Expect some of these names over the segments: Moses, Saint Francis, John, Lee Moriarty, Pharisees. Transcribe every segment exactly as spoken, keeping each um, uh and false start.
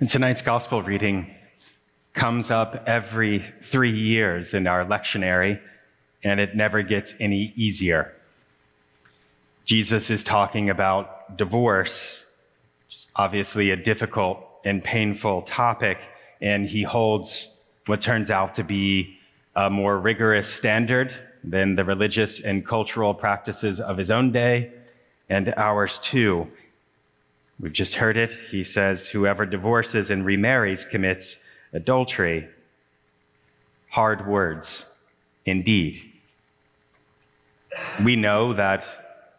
And tonight's gospel reading comes up every three years in our lectionary, and it never gets any easier. Jesus is talking about divorce, which is obviously a difficult and painful topic, and he holds what turns out to be a more rigorous standard than the religious and cultural practices of his own day and ours too. We've just heard it. He says, whoever divorces and remarries commits adultery. Hard words, indeed. We know that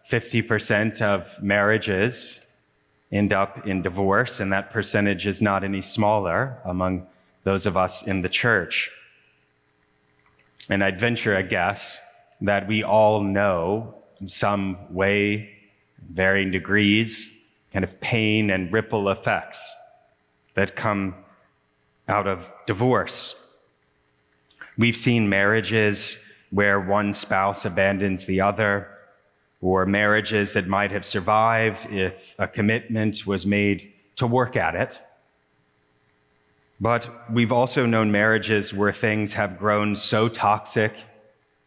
fifty percent of marriages end up in divorce, and that percentage is not any smaller among those of us in the church. And I'd venture a guess that we all know in some way, varying degrees, kind of pain and ripple effects that come out of divorce. We've seen marriages where one spouse abandons the other, or marriages that might have survived if a commitment was made to work at it. But we've also known marriages where things have grown so toxic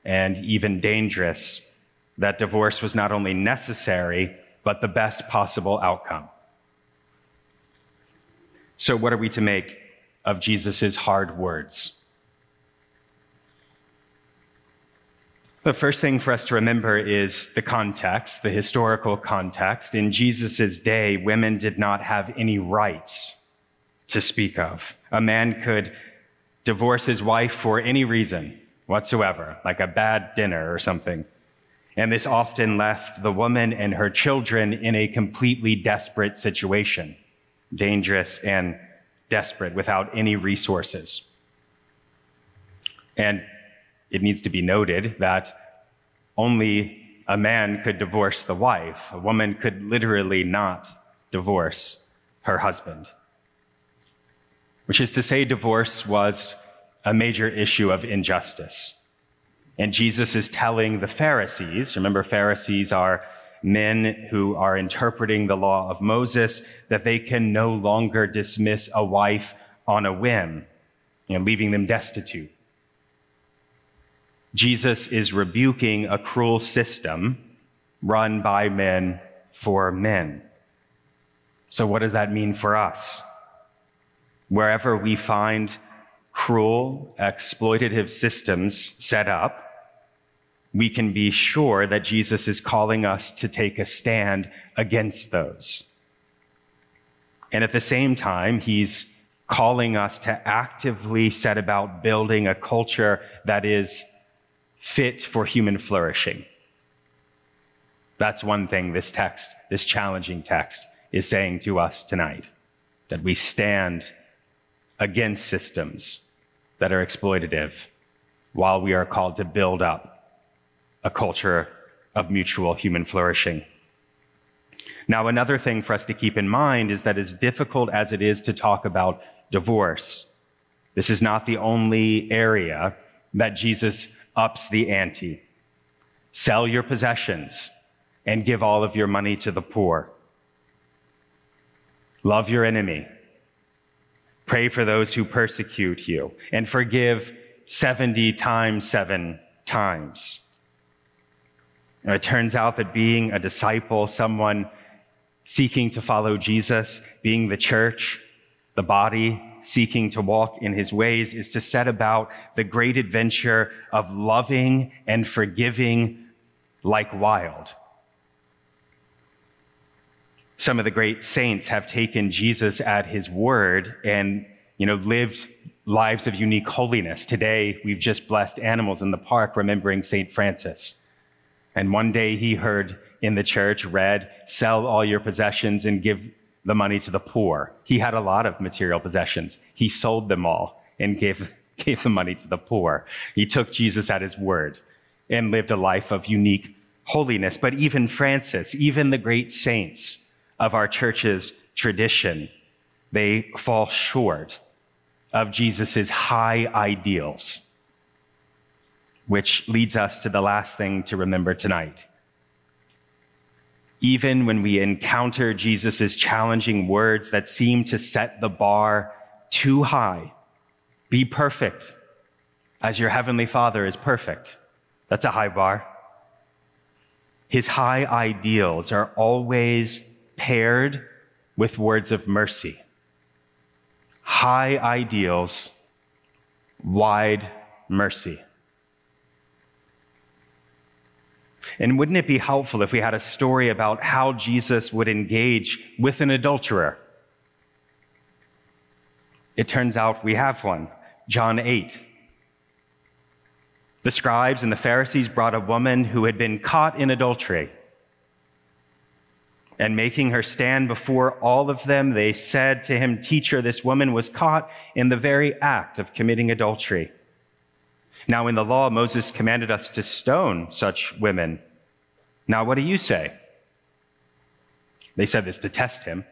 and even dangerous that divorce was not only necessary, but the best possible outcome. So what are we to make of Jesus's hard words? The first thing for us to remember is the context, the historical context. In Jesus's day, women did not have any rights to speak of. A man could divorce his wife for any reason whatsoever, like a bad dinner or something. And this often left the woman and her children in a completely desperate situation, dangerous and desperate, without any resources. And it needs to be noted that only a man could divorce the wife. A woman could literally not divorce her husband, which is to say divorce was a major issue of injustice. And Jesus is telling the Pharisees, remember Pharisees are men who are interpreting the law of Moses, that they can no longer dismiss a wife on a whim, you know, leaving them destitute. Jesus is rebuking a cruel system run by men for men. So what does that mean for us? Wherever we find cruel, exploitative systems set up, we can be sure that Jesus is calling us to take a stand against those. And at the same time, he's calling us to actively set about building a culture that is fit for human flourishing. That's one thing this text, this challenging text, is saying to us tonight, that we stand against systems that are exploitative, while we are called to build up a culture of mutual human flourishing. Now, another thing for us to keep in mind is that as difficult as it is to talk about divorce, this is not the only area that Jesus ups the ante. Sell your possessions and give all of your money to the poor. Love your enemy. Pray for those who persecute you, and forgive seventy times seven times. Now, it turns out that being a disciple, someone seeking to follow Jesus, being the church, the body, seeking to walk in his ways, is to set about the great adventure of loving and forgiving like wild. Some of the great saints have taken Jesus at his word and, you know, lived lives of unique holiness. Today, we've just blessed animals in the park, remembering Saint Francis. And one day he heard in the church read, sell all your possessions and give the money to the poor. He had a lot of material possessions. He sold them all and gave, gave the money to the poor. He took Jesus at his word and lived a life of unique holiness. But even Francis, even the great saints of our church's tradition, they fall short of Jesus's high ideals, which leads us to the last thing to remember tonight. even when we encounter Jesus's challenging words that seem to set the bar too high. Be perfect as your heavenly Father is perfect. That's a high bar. His high ideals are always paired with words of mercy. High ideals, wide mercy. And wouldn't it be helpful if we had a story about how Jesus would engage with an adulterer? It turns out we have one, John eight. The scribes and the Pharisees brought a woman who had been caught in adultery. And making her stand before all of them, they said to him, "Teacher, this woman was caught in the very act of committing adultery. Now in the law, Moses commanded us to stone such women. Now what do you say?" They said this to test him,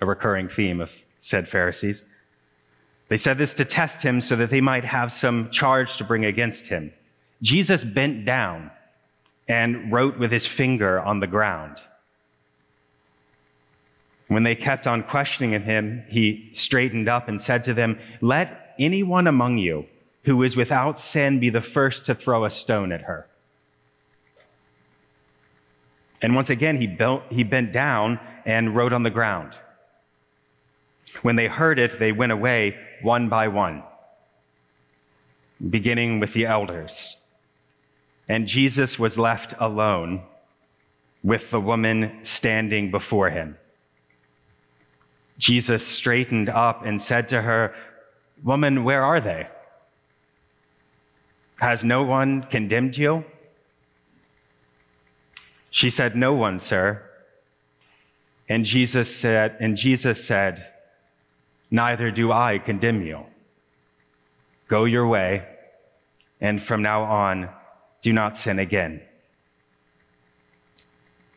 a recurring theme of said Pharisees. They said this to test him so that they might have some charge to bring against him. Jesus bent down and wrote with his finger on the ground. When they kept on questioning him, he straightened up and said to them, "Let anyone among you who is without sin be the first to throw a stone at her." And once again, he bent, he bent down and wrote on the ground. When they heard it, they went away one by one, beginning with the elders. And Jesus was left alone with the woman standing before him. Jesus straightened up and said to her, "Woman, where are they? Has no one condemned you?" She said, "No one, sir." And Jesus said, and Jesus said, "Neither do I condemn you. Go your way, and from now on, do not sin again."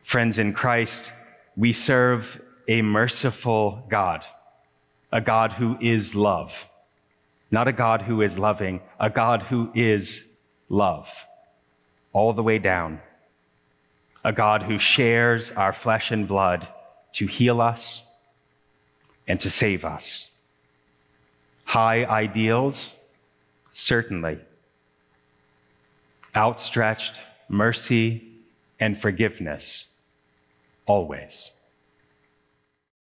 Friends in Christ, we serve a merciful God, a God who is love. Not a God who is loving, a God who is love, all the way down. A God who shares our flesh and blood to heal us and to save us. High ideals, certainly. Outstretched mercy and forgiveness, always.